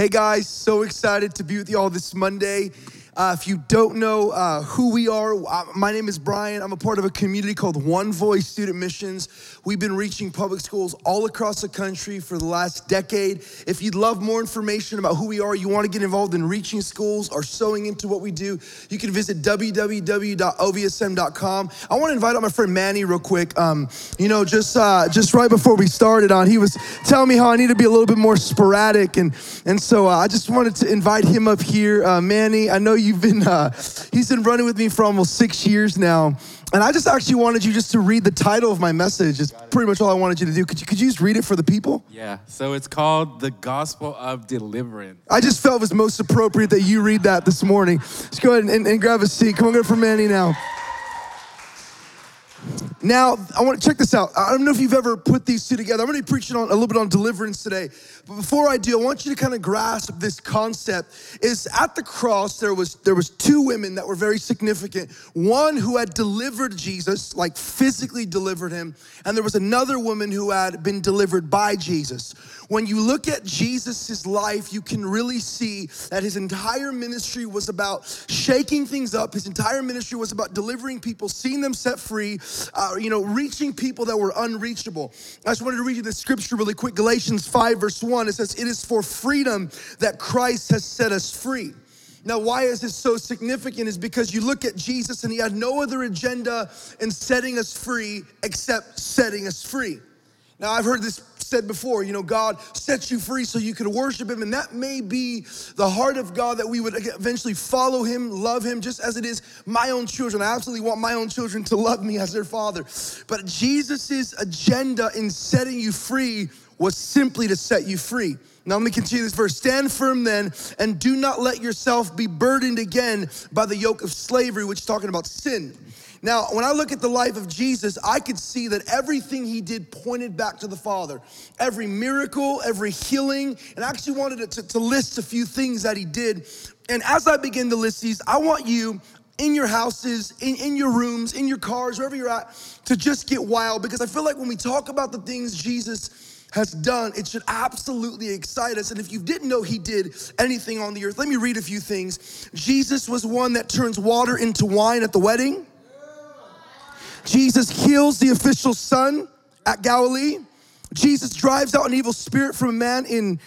Hey guys, so excited to be with you all this Monday. If you don't know who we are, my name is Brian. I'm a part of a community called One Voice Student Missions. We've been reaching public schools all across the country for the last decade. If you'd love more information about who we are, you want to get involved in reaching schools or sewing into what we do, you can visit www.ovsm.com. I want to invite out my friend Manny real quick. Just right before we started on, he was telling me how I need to be a little bit more sporadic. And so I just wanted to invite him up here. Manny, I know you've been, he's been running with me for almost 6 years now. And I just actually wanted you just to read the title of my message. It's pretty much all I wanted you to do. Could you just read it for the people? Yeah, so it's called The Gospel of Deliverance. I just felt it was most appropriate that you read that this morning. Let's go ahead and grab a seat. Come on, go for Manny now. Now, I want to check this out. I don't know if you've ever put these two together. I'm going to be preaching on a little bit on deliverance today. But before I do, I want you to kind of grasp this concept. Is at the cross, there was two women that were very significant. One who had delivered Jesus, like physically delivered him. And there was another woman who had been delivered by Jesus. When you look at Jesus' life, you can really see that his entire ministry was about shaking things up. His entire ministry was about delivering people, seeing them set free, reaching people that were unreachable. I just wanted to read you this scripture really quick. Galatians 5 verse 1, it says, "It is for freedom that Christ has set us free." Now, why is this so significant is because you look at Jesus and he had no other agenda in setting us free except setting us free. Now, I've heard this said before, God sets you free so you could worship him, and that may be the heart of God, that we would eventually follow him, love him, just as it is my own children. I absolutely want my own children to love me as their father. But Jesus's agenda in setting you free was simply to set you free. Now let me continue this verse. "Stand firm then, and do not let yourself be burdened again by the yoke of slavery," which is talking about sin. Now, when I look at the life of Jesus, I could see that everything he did pointed back to the Father. Every miracle, every healing, and I actually wanted to list a few things that he did. And as I begin to list these, I want you in your houses, in your rooms, in your cars, wherever you're at, to just get wild, because I feel like when we talk about the things Jesus has done, it should absolutely excite us. And if you didn't know he did anything on the earth, let me read a few things. Jesus was one that turns water into wine at the wedding. Jesus heals the official's son at Galilee. Jesus drives out an evil spirit from a man in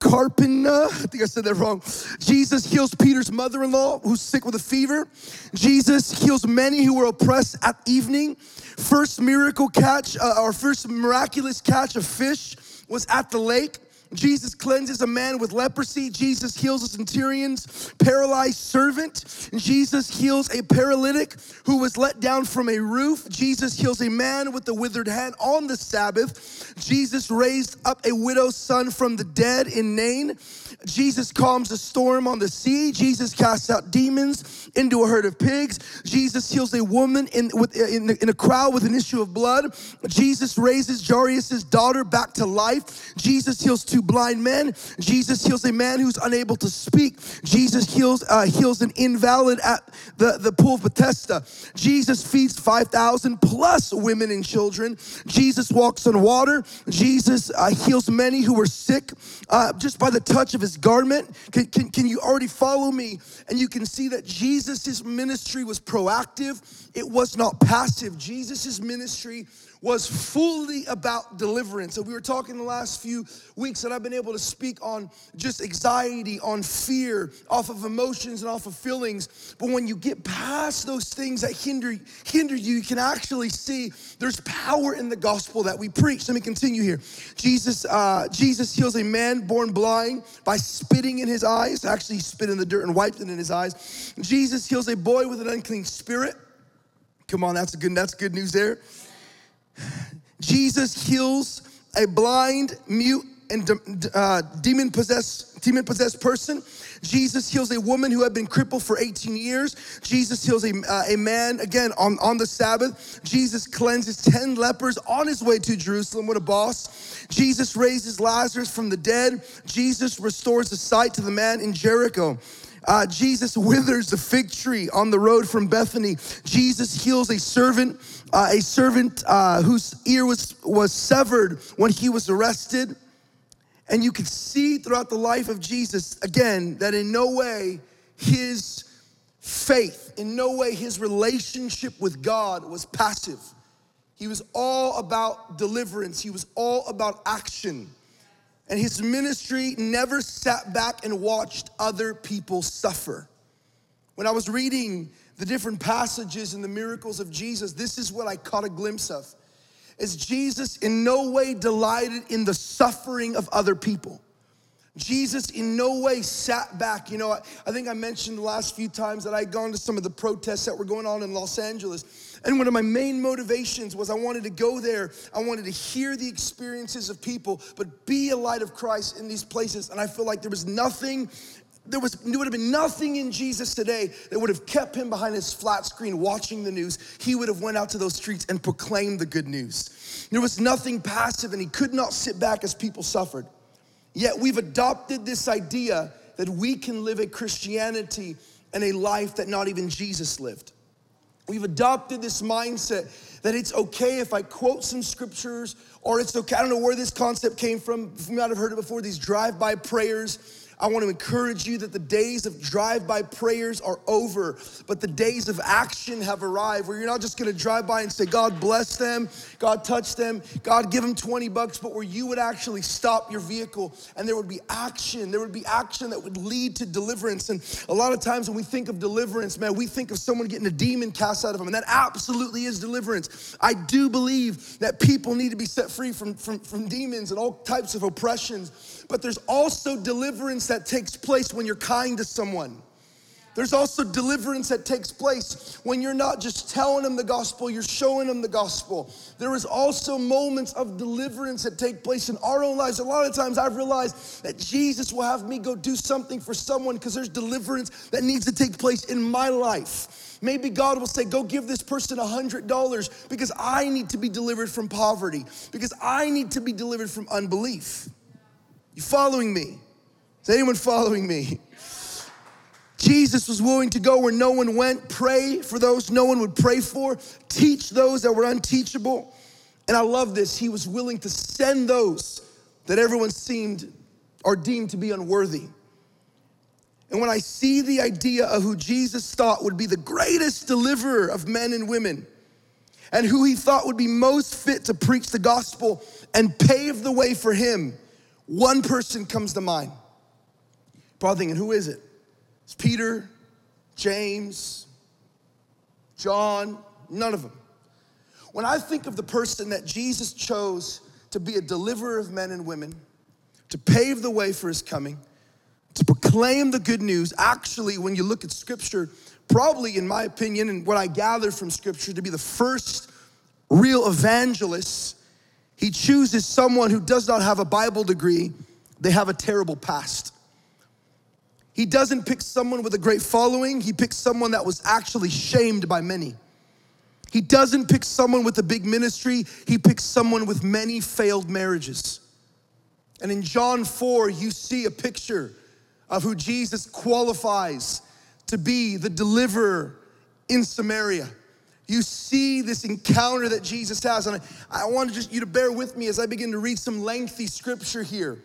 Carpena. I think I said that wrong. Jesus heals Peter's mother-in-law who's sick with a fever. Jesus heals many who were oppressed at evening. First miraculous catch of fish was at the lake. Jesus cleanses a man with leprosy. Jesus heals a centurion's paralyzed servant. Jesus heals a paralytic who was let down from a roof. Jesus heals a man with a withered hand on the Sabbath. Jesus raised up a widow's son from the dead in Nain. Jesus calms a storm on the sea. Jesus casts out demons into a herd of pigs. Jesus heals a woman in a crowd with an issue of blood. Jesus raises Jairus' daughter back to life. Jesus heals two blind men. Jesus heals a man who's unable to speak. Jesus heals an invalid at the pool of Bethesda. Jesus feeds 5,000 plus women and children. Jesus walks on water. Jesus heals many who were sick just by the touch of his garment. Can you already follow me? And you can see that Jesus's ministry was proactive. It was not passive. Jesus's ministry was fully about deliverance. And we were talking the last few weeks, and I've been able to speak on just anxiety, on fear, off of emotions and off of feelings. But when you get past those things that hinder you, you can actually see there's power in the gospel that we preach. Let me continue here. Jesus heals a man born blind by spitting in his eyes. Actually, he spit in the dirt and wiped it in his eyes. Jesus heals a boy with an unclean spirit. Come on, that's good news there. Jesus heals a blind, mute, and demon-possessed person. Jesus heals a woman who had been crippled for 18 years. Jesus heals a man, again, on the Sabbath. Jesus cleanses 10 lepers on his way to Jerusalem. What a boss. Jesus raises Lazarus from the dead. Jesus restores the sight to the man in Jericho. Jesus withers the fig tree on the road from Bethany. Jesus heals a servant whose ear was severed when he was arrested. And you could see throughout the life of Jesus, again, that in no way his faith, in no way his relationship with God was passive. He was all about deliverance. He was all about action. And his ministry never sat back and watched other people suffer. When I was reading the different passages and the miracles of Jesus, this is what I caught a glimpse of. Is Jesus in no way delighted in the suffering of other people. Jesus in no way sat back. You know, I think I mentioned the last few times that I had gone to some of the protests that were going on in Los Angeles. And one of my main motivations was I wanted to go there. I wanted to hear the experiences of people, but be a light of Christ in these places. And I feel like there would have been nothing in Jesus today that would have kept him behind his flat screen watching the news. He would have went out to those streets and proclaimed the good news. There was nothing passive, and he could not sit back as people suffered. Yet we've adopted this idea that we can live a Christianity and a life that not even Jesus lived. We've adopted this mindset that it's okay if I quote some scriptures, or it's okay, I don't know where this concept came from. You might have heard it before, these drive-by prayers. I want to encourage you that the days of drive-by prayers are over, but the days of action have arrived, where you're not just going to drive by and say, God bless them, God touch them, God give them $20, but where you would actually stop your vehicle and there would be action. There would be action that would lead to deliverance. And a lot of times when we think of deliverance, man, we think of someone getting a demon cast out of them, and that absolutely is deliverance. I do believe that people need to be set free from demons and all types of oppressions, but there's also deliverance that takes place when you're kind to someone. There's also deliverance that takes place when you're not just telling them the gospel, you're showing them the gospel. There is also moments of deliverance that take place in our own lives. A lot of times I've realized that Jesus will have me go do something for someone because there's deliverance that needs to take place in my life. Maybe God will say, go give this person $100 because I need to be delivered from poverty, because I need to be delivered from unbelief. You following me? Is anyone following me? Jesus was willing to go where no one went, pray for those no one would pray for, teach those that were unteachable. And I love this. He was willing to send those that everyone seemed or deemed to be unworthy. And when I see the idea of who Jesus thought would be the greatest deliverer of men and women, and who he thought would be most fit to preach the gospel and pave the way for him, one person comes to mind. Probably thinking, who is it? It's Peter, James, John, none of them. When I think of the person that Jesus chose to be a deliverer of men and women, to pave the way for his coming, to proclaim the good news, actually, when you look at scripture, probably in my opinion, and what I gather from scripture, to be the first real evangelist, he chooses someone who does not have a Bible degree, they have a terrible past. He doesn't pick someone with a great following. He picks someone that was actually shamed by many. He doesn't pick someone with a big ministry. He picks someone with many failed marriages. And in John 4, you see a picture of who Jesus qualifies to be the deliverer in Samaria. You see this encounter that Jesus has. And I want you to bear with me as I begin to read some lengthy scripture here.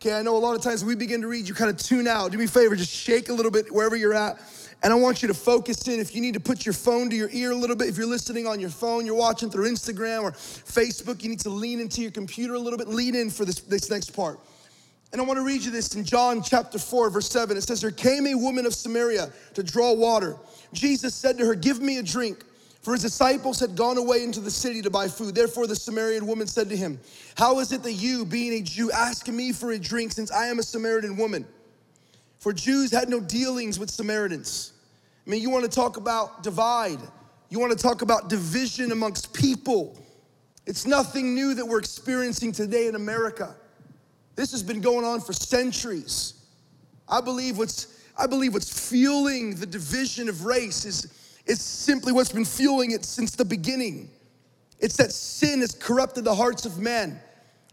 Okay, I know a lot of times when we begin to read, you kind of tune out. Do me a favor, just shake a little bit wherever you're at. And I want you to focus in. If you need to put your phone to your ear a little bit, if you're listening on your phone, you're watching through Instagram or Facebook, you need to lean into your computer a little bit. Lean in for this next part. And I want to read you this in John chapter 4, verse 7. It says, there came a woman of Samaria to draw water. Jesus said to her, give me a drink. For his disciples had gone away into the city to buy food. Therefore the Samaritan woman said to him, how is it that you, being a Jew, ask me for a drink, since I am a Samaritan woman? For Jews had no dealings with Samaritans. I mean, you want to talk about divide. You want to talk about division amongst people. It's nothing new that we're experiencing today in America. This has been going on for centuries. I believe what's fueling the division of race is simply what's been fueling it since the beginning. It's that sin has corrupted the hearts of men,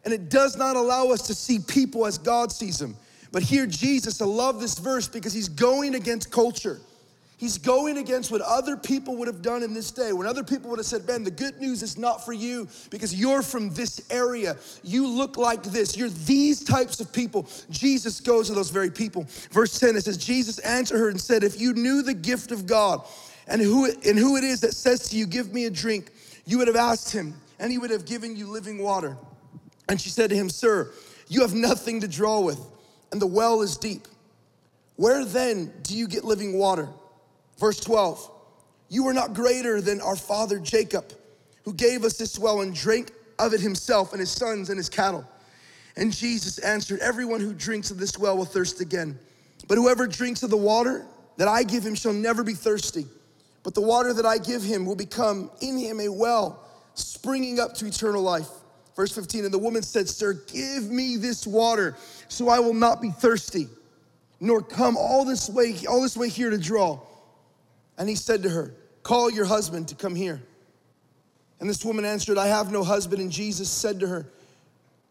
and it does not allow us to see people as God sees them. But here Jesus, I love this verse because he's going against culture. He's going against what other people would have done in this day. When other people would have said, Ben, the good news is not for you because you're from this area. You look like this. You're these types of people. Jesus goes to those very people. Verse 10, it says, Jesus answered her and said, if you knew the gift of God and who it is that says to you, give me a drink, you would have asked him and he would have given you living water. And she said to him, sir, you have nothing to draw with and the well is deep. Where then do you get living water? Verse 12, you are not greater than our father Jacob, who gave us this well and drank of it himself and his sons and his cattle. And Jesus answered, everyone who drinks of this well will thirst again. But whoever drinks of the water that I give him shall never be thirsty. But the water that I give him will become in him a well springing up to eternal life. Verse 15, and the woman said, sir, give me this water so I will not be thirsty, nor come all this way here to draw. And he said to her, call your husband to come here. And this woman answered, I have no husband. And Jesus said to her,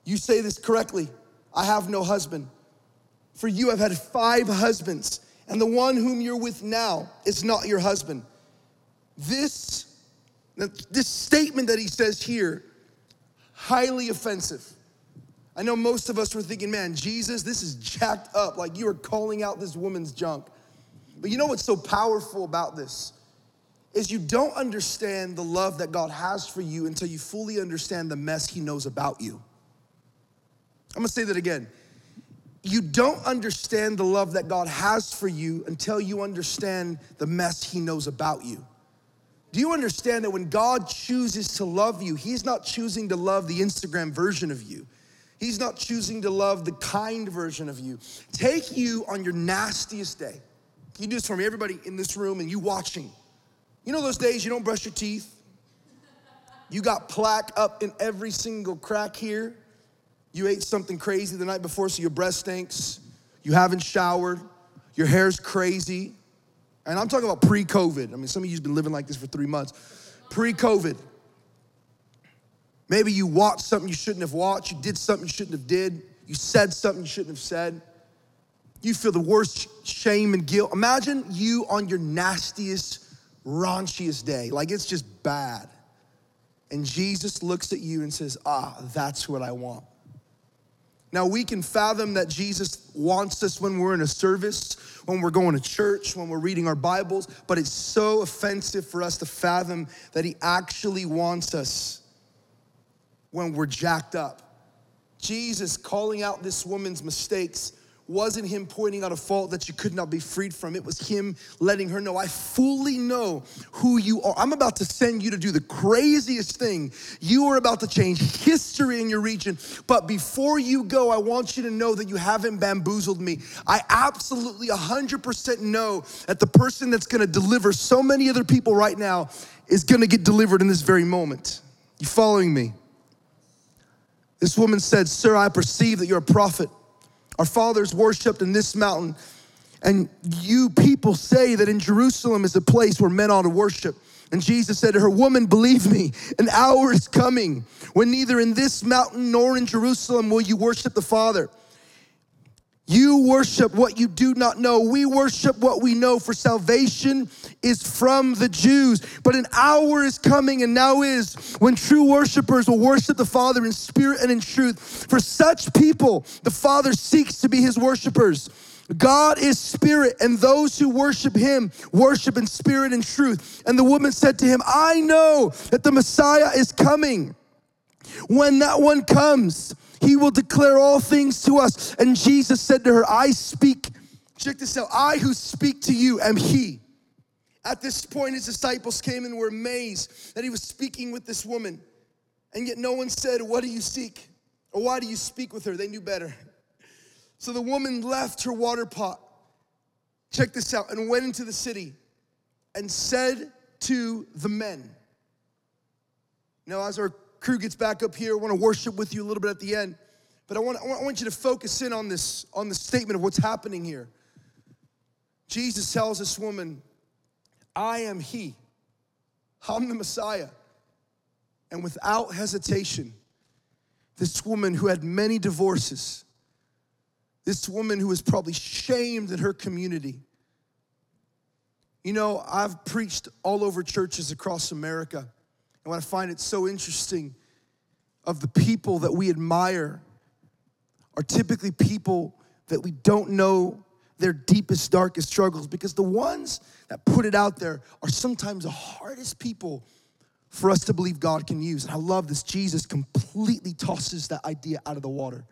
you say this correctly, I have no husband. For you have had 5 husbands, and the one whom you're with now is not your husband. This statement that he says here, highly offensive. I know most of us were thinking, man, Jesus, this is jacked up. Like you are calling out this woman's junk. But you know what's so powerful about this is you don't understand the love that God has for you until you fully understand the mess he knows about you. I'm gonna say that again. You don't understand the love that God has for you until you understand the mess he knows about you. Do you understand that when God chooses to love you, he's not choosing to love the Instagram version of you. He's not choosing to love the kind version of you. Take you on your nastiest day. You do this for me, everybody in this room and you watching. You know those days you don't brush your teeth? You got plaque up in every single crack here. You ate something crazy the night before, so your breath stinks. You haven't showered. Your hair's crazy. And I'm talking about pre-COVID. I mean, some of you've been living like this for 3 months. Pre-COVID. Maybe you watched something you shouldn't have watched. You did something you shouldn't have did. You said something you shouldn't have said. You feel the worst shame and guilt. Imagine you on your nastiest, raunchiest day. Like it's just bad. And Jesus looks at you and says, that's what I want. Now we can fathom that Jesus wants us when we're in a service, when we're going to church, when we're reading our Bibles, but it's so offensive for us to fathom that he actually wants us when we're jacked up. Jesus calling out this woman's mistakes wasn't him pointing out a fault that you could not be freed from. It was him letting her know, I fully know who you are. I'm about to send you to do the craziest thing. You are about to change history in your region. But before you go, I want you to know that you haven't bamboozled me. I absolutely 100% know that the person that's gonna deliver so many other people right now is gonna get delivered in this very moment. You following me? This woman said, sir, I perceive that you're a prophet. Our fathers worshiped in this mountain, and you people say that in Jerusalem is a place where men ought to worship. And Jesus said to her, woman, believe me, an hour is coming when neither in this mountain nor in Jerusalem will you worship the Father. You worship what you do not know. We worship what we know, for salvation is from the Jews. But an hour is coming, and now is, when true worshipers will worship the Father in spirit and in truth. For such people, the Father seeks to be his worshipers. God is spirit, and those who worship him worship in spirit and truth. And the woman said to him, I know that the Messiah is coming. When that one comes, he will declare all things to us. And Jesus said to her, check this out, I who speak to you am he. At this point, his disciples came and were amazed that he was speaking with this woman. And yet no one said, what do you seek? Or why do you speak with her? They knew better. So the woman left her water pot, check this out, and went into the city and said to the men. Now, as our crew gets back up here, I want to worship with you a little bit at the end, but I want you to focus in on this, on the statement of what's happening here. Jesus tells this woman, I am he, I'm the Messiah. And without hesitation, this woman who had many divorces, this woman who was probably shamed in her community, You know, I've preached all over churches across America, and what I find it's so interesting of the people that we admire are typically people that we don't know their deepest, darkest struggles, because the ones that put it out there are sometimes the hardest people for us to believe God can use. And I love this. Jesus completely tosses that idea out of the water.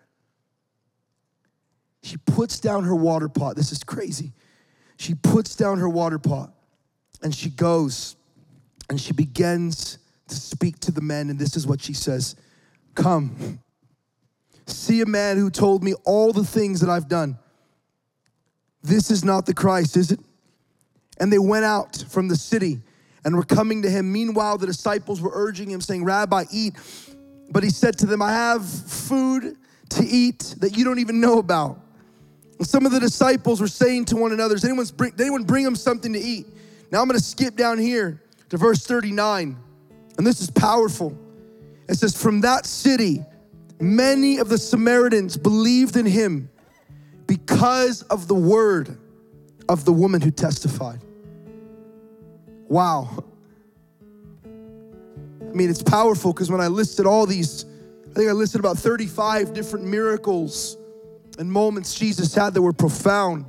She puts down her water pot. This is crazy. She puts down her water pot and she goes and she begins to speak to the men. And this is what she says. Come, see a man who told me all the things that I've done. This is not the Christ, is it? And they went out from the city and were coming to him. Meanwhile, the disciples were urging him, saying, Rabbi, eat. But he said to them, I have food to eat that you don't even know about. And some of the disciples were saying to one another, did anyone bring him something to eat? Now I'm going to skip down here to verse 39. And this is powerful. It says, from that city, many of the Samaritans believed in him because of the word of the woman who testified. Wow. I mean, it's powerful because when I listed all these, I think I listed about 35 different miracles and moments Jesus had that were profound.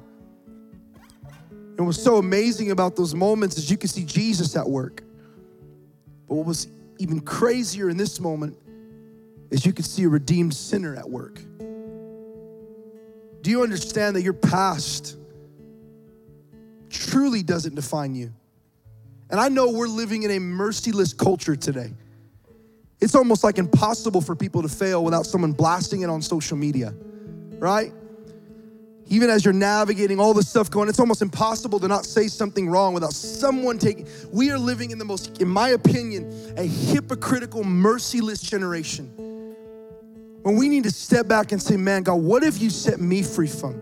And what's so amazing about those moments is you can see Jesus at work. But what was even crazier in this moment is you could see a redeemed sinner at work. Do you understand that your past truly doesn't define you? And I know we're living in a merciless culture today. It's almost like impossible for people to fail without someone blasting it on social media, right? Even as you're navigating all this stuff going, it's almost impossible to not say something wrong without someone taking. We are living in the most, in my opinion, a hypocritical, merciless generation. When we need to step back and say, man, God, what have you set me free from?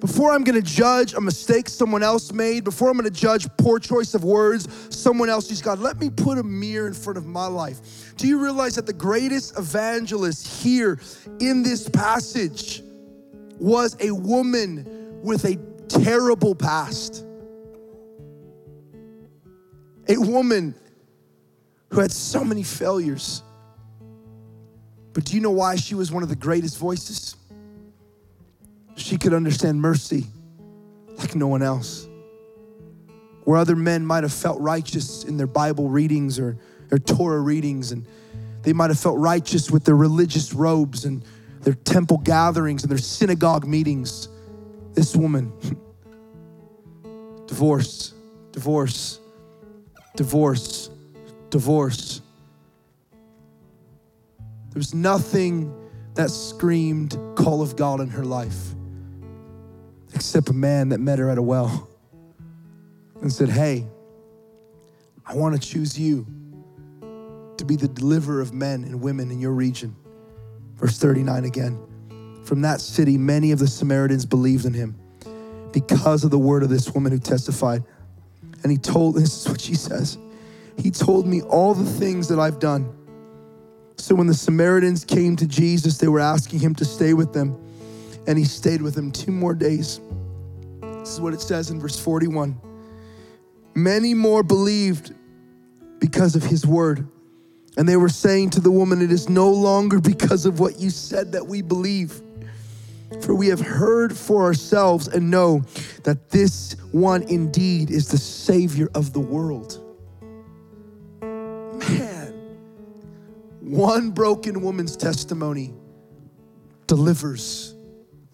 Before I'm going to judge a mistake someone else made, before I'm going to judge poor choice of words, someone else used, God, let me put a mirror in front of my life. Do you realize that the greatest evangelist here in this passage was a woman with a terrible past? A woman who had so many failures. But do you know why she was one of the greatest voices? She could understand mercy like no one else. Where other men might have felt righteous in their Bible readings or their Torah readings, and they might have felt righteous with their religious robes and their temple gatherings and their synagogue meetings. This woman, divorce, divorce, divorce, divorce. There was nothing that screamed call of God in her life, except a man that met her at a well and said, hey, I want to choose you to be the deliverer of men and women in your region. Verse 39 again. From that city, many of the Samaritans believed in him because of the word of this woman who testified. And he told, and this is what she says, he told me all the things that I've done. So when the Samaritans came to Jesus, they were asking him to stay with them. And he stayed with them 2 more days. This is what it says in verse 41. Many more believed because of his word. And they were saying to the woman, it is no longer because of what you said that we believe. For we have heard for ourselves and know that this one indeed is the Savior of the world. Man. One broken woman's testimony delivers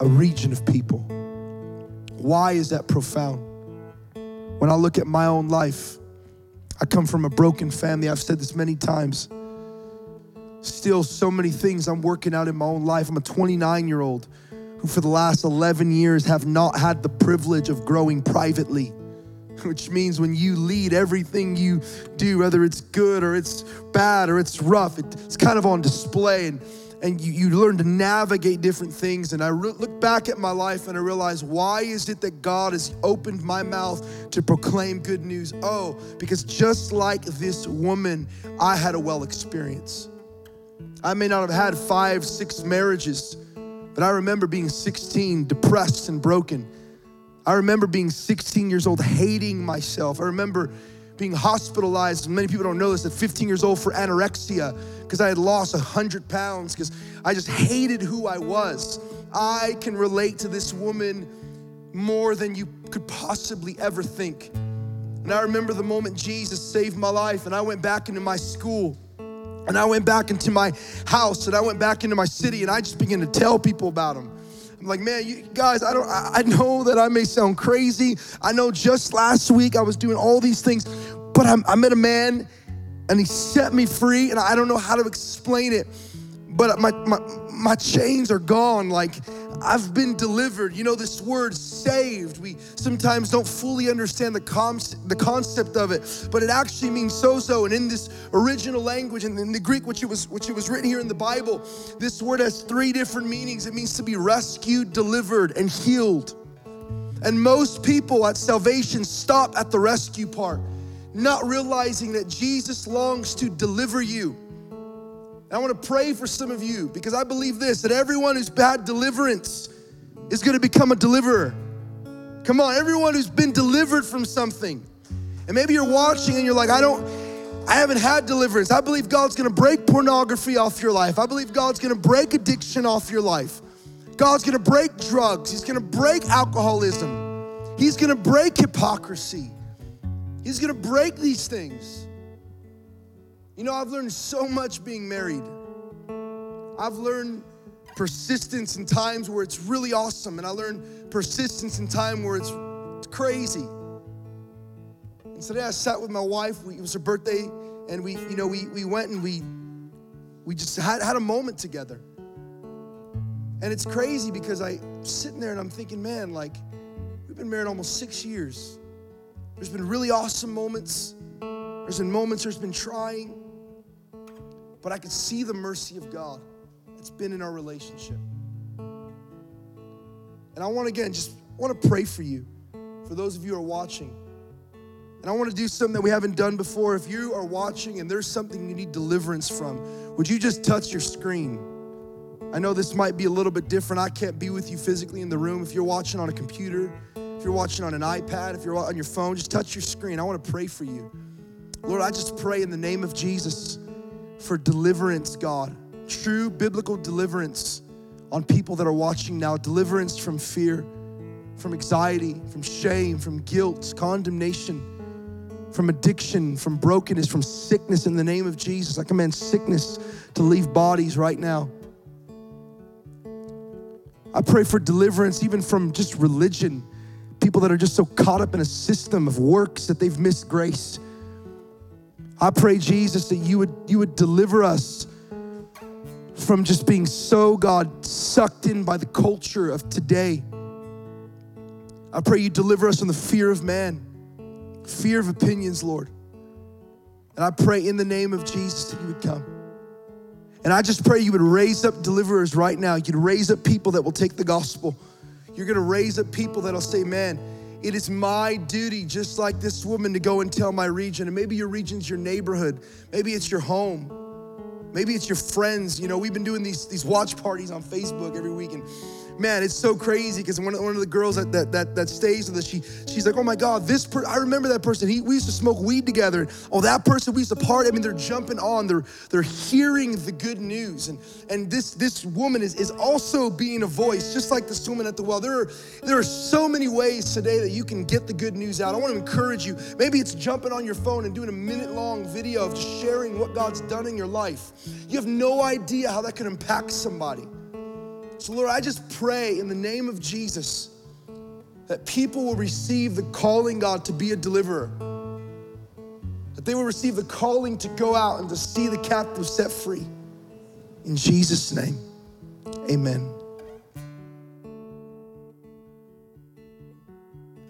a region of people. Why is that profound? When I look at my own life, I come from a broken family. I've said this many times. Still, so many things I'm working out in my own life. I'm a 29-year-old who for the last 11 years have not had the privilege of growing privately. Which means when you lead, everything you do, whether it's good or it's bad or it's rough, it's kind of on display, and you learn to navigate different things. And I look back at my life and I realize, why is it that God has opened my mouth to proclaim good news? Oh, because just like this woman, I had a well experience. I may not have had 5, 6 marriages, but I remember being 16, depressed and broken. I remember being 16 years old, hating myself. I remember being hospitalized, many people don't know this, at 15 years old for anorexia because I had lost 100 pounds because I just hated who I was. I can relate to this woman more than you could possibly ever think. And I remember the moment Jesus saved my life and I went back into my school and I went back into my house and I went back into my city and I just began to tell people about him. I'm like, man, you guys, I know that I may sound crazy. I know just last week I was doing all these things, but I met a man and he set me free and I don't know how to explain it, but my chains are gone. Like, I've been delivered. You know, this word saved, we sometimes don't fully understand the concept of it, but it actually means sozo. And in this original language, and in the Greek, which it was written here in the Bible, this word has three different meanings. It means to be rescued, delivered, and healed. And most people at salvation stop at the rescue part, not realizing that Jesus longs to deliver you. I want to pray for some of you because I believe this, that everyone who's had deliverance is going to become a deliverer. Come on, everyone who's been delivered from something. And maybe you're watching and you're like, I haven't had deliverance. I believe God's going to break pornography off your life. I believe God's going to break addiction off your life. God's going to break drugs. He's going to break alcoholism. He's going to break hypocrisy. He's going to break these things. You know, I've learned so much being married. I've learned persistence in times where it's really awesome, and I learned persistence in time where it's crazy. And today I sat with my wife, it was her birthday, and we went and we just had a moment together. And it's crazy because I'm sitting there and I'm thinking, man, like, we've been married almost 6 years. There's been really awesome moments. There's been moments there's been trying. But I could see the mercy of God that's been in our relationship. And I want to pray for you, for those of you who are watching. And I want to do something that we haven't done before. If you are watching and there's something you need deliverance from, would you just touch your screen? I know this might be a little bit different. I can't be with you physically in the room. If you're watching on a computer, if you're watching on an iPad, if you're on your phone, just touch your screen. I want to pray for you. Lord, I just pray in the name of Jesus for deliverance, God. True biblical deliverance on people that are watching now. Deliverance from fear, from anxiety, from shame, from guilt, condemnation, from addiction, from brokenness, from sickness. In the name of Jesus, I command sickness to leave bodies right now. I pray for deliverance even from just religion. People that are just so caught up in a system of works that they've missed grace. I pray, Jesus, that you would deliver us from just being so, God, sucked in by the culture of today. I pray you deliver us from the fear of man, fear of opinions, Lord. And I pray in the name of Jesus that you would come. And I just pray you would raise up deliverers right now. You'd raise up people that will take the gospel. You're gonna raise up people that'll say, man, it is my duty, just like this woman, to go and tell my region. And maybe your region's your neighborhood. Maybe it's your home. Maybe it's your friends. You know, we've been doing these watch parties on Facebook every week. And man, it's so crazy because one of the girls that stays with us, she's like, oh my God, I remember that person. We used to smoke weed together. And, oh, that person, we used to party. I mean, they're jumping on. They're hearing the good news. And this woman is also being a voice, just like this woman at the well. There are so many ways today that you can get the good news out. I want to encourage you. Maybe it's jumping on your phone and doing a minute-long video of just sharing what God's done in your life. You have no idea how that could impact somebody. So Lord, I just pray in the name of Jesus that people will receive the calling, God, to be a deliverer. That they will receive the calling to go out and to see the captive set free. In Jesus' name, amen.